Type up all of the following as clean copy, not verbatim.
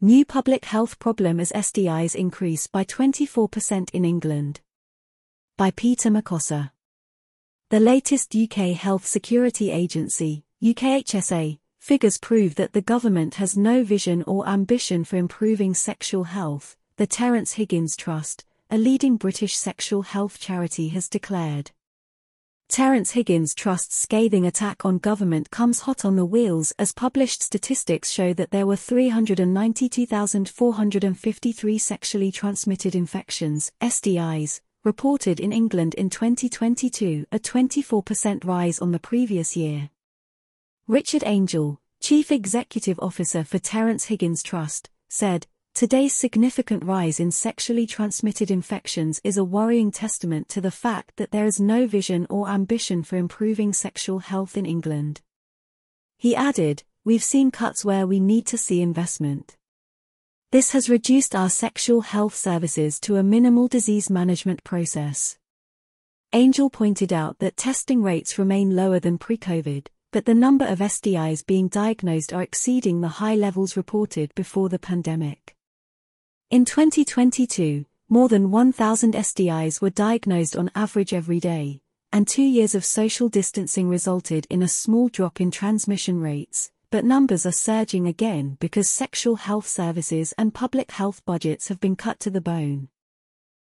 New public health problem as STIs increase by 24% in England. By Peter Macossa. The latest UK Health Security Agency, UKHSA, figures prove that the government has no vision or ambition for improving sexual health, the Terence Higgins Trust, a leading British sexual health charity, has declared. Terence Higgins Trust's scathing attack on government comes hot on the wheels as published statistics show that there were 392,453 sexually transmitted infections, STIs, reported in England in 2022, a 24% rise on the previous year. Richard Angel, Chief Executive Officer for Terence Higgins Trust, said, "Today's significant rise in sexually transmitted infections is a worrying testament to the fact that there is no vision or ambition for improving sexual health in England." He added, "We've seen cuts where we need to see investment. This has reduced our sexual health services to a minimal disease management process." Angel pointed out that testing rates remain lower than pre-COVID, but the number of STIs being diagnosed are exceeding the high levels reported before the pandemic. In 2022, more than 1,000 STIs were diagnosed on average every day, and 2 years of social distancing resulted in a small drop in transmission rates, but numbers are surging again because sexual health services and public health budgets have been cut to the bone.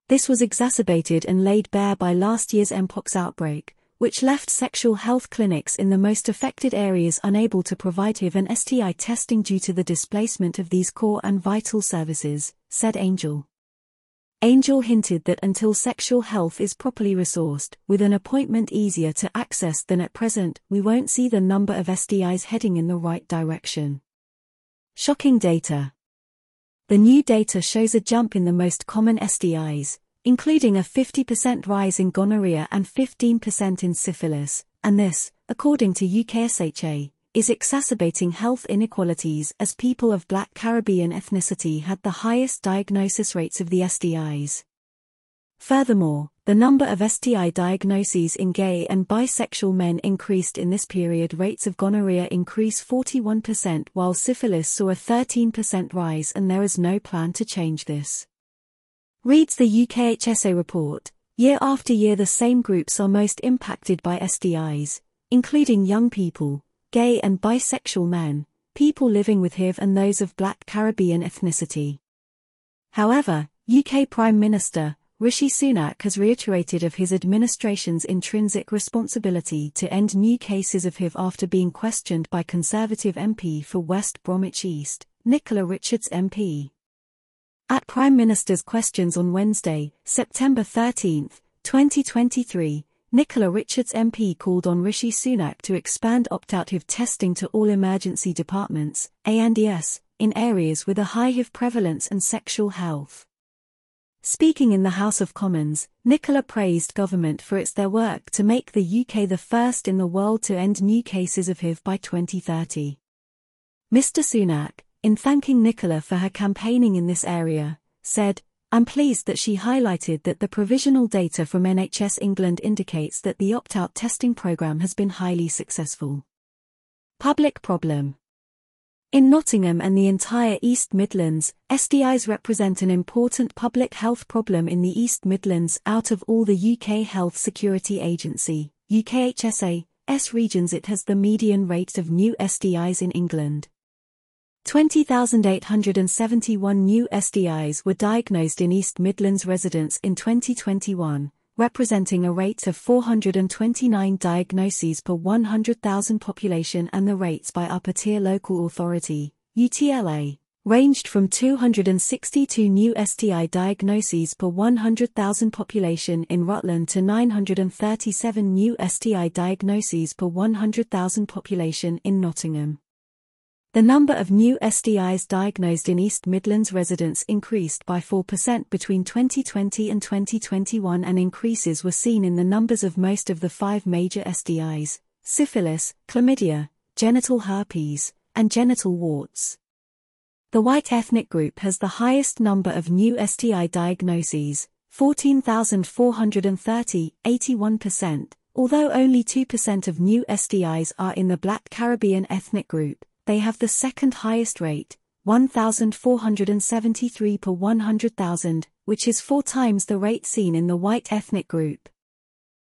This was exacerbated and laid bare by last year's Mpox outbreak, which left sexual health clinics in the most affected areas unable to provide HIV and STI testing due to the displacement of these core and vital services, said Angel. Angel hinted that until sexual health is properly resourced, with an appointment easier to access than at present, we won't see the number of STIs heading in the right direction. Shocking data. The new data shows a jump in the most common STIs, including a 50% rise in gonorrhea and 15% in syphilis, and this, according to UKHSA, is exacerbating health inequalities as people of Black Caribbean ethnicity had the highest diagnosis rates of the STIs. Furthermore, the number of STI diagnoses in gay and bisexual men increased in this period. Rates of gonorrhea increase 41% while syphilis saw a 13% rise, and there is no plan to change this. Reads the UKHSA report, year after year the same groups are most impacted by STIs, including young people, gay and bisexual men, people living with HIV and those of Black Caribbean ethnicity. However, UK Prime Minister Rishi Sunak has reiterated of his administration's intrinsic responsibility to end new cases of HIV after being questioned by Conservative MP for West Bromwich East, Nicola Richards MP. At Prime Minister's questions on Wednesday, September 13, 2023, Nicola Richards MP called on Rishi Sunak to expand opt-out HIV testing to all emergency departments, ANDS, in areas with a high HIV prevalence and sexual health. Speaking in the House of Commons, Nicola praised government for their work to make the UK the first in the world to end new cases of HIV by 2030. Mr Sunak, in thanking Nicola for her campaigning in this area, said, "I'm pleased that she highlighted that the provisional data from NHS England indicates that the opt-out testing programme has been highly successful." Public problem. In Nottingham and the entire East Midlands, STIs represent an important public health problem in the East Midlands. Out of all the UK Health Security Agency, UKHSA's regions, it has the median rate of new STIs in England. 20,871 new STIs were diagnosed in East Midlands residents in 2021, representing a rate of 429 diagnoses per 100,000 population, and the rates by upper-tier local authority, UTLA, ranged from 262 new STI diagnoses per 100,000 population in Rutland to 937 new STI diagnoses per 100,000 population in Nottingham. The number of new STIs diagnosed in East Midlands residents increased by 4% between 2020 and 2021, and increases were seen in the numbers of most of the 5 major STIs: syphilis, chlamydia, genital herpes, and genital warts. The white ethnic group has the highest number of new STI diagnoses, 14,430, 81%, although only 2% of new STIs are in the Black Caribbean ethnic group. They have the second highest rate, 1,473 per 100,000, which is 4 times the rate seen in the white ethnic group.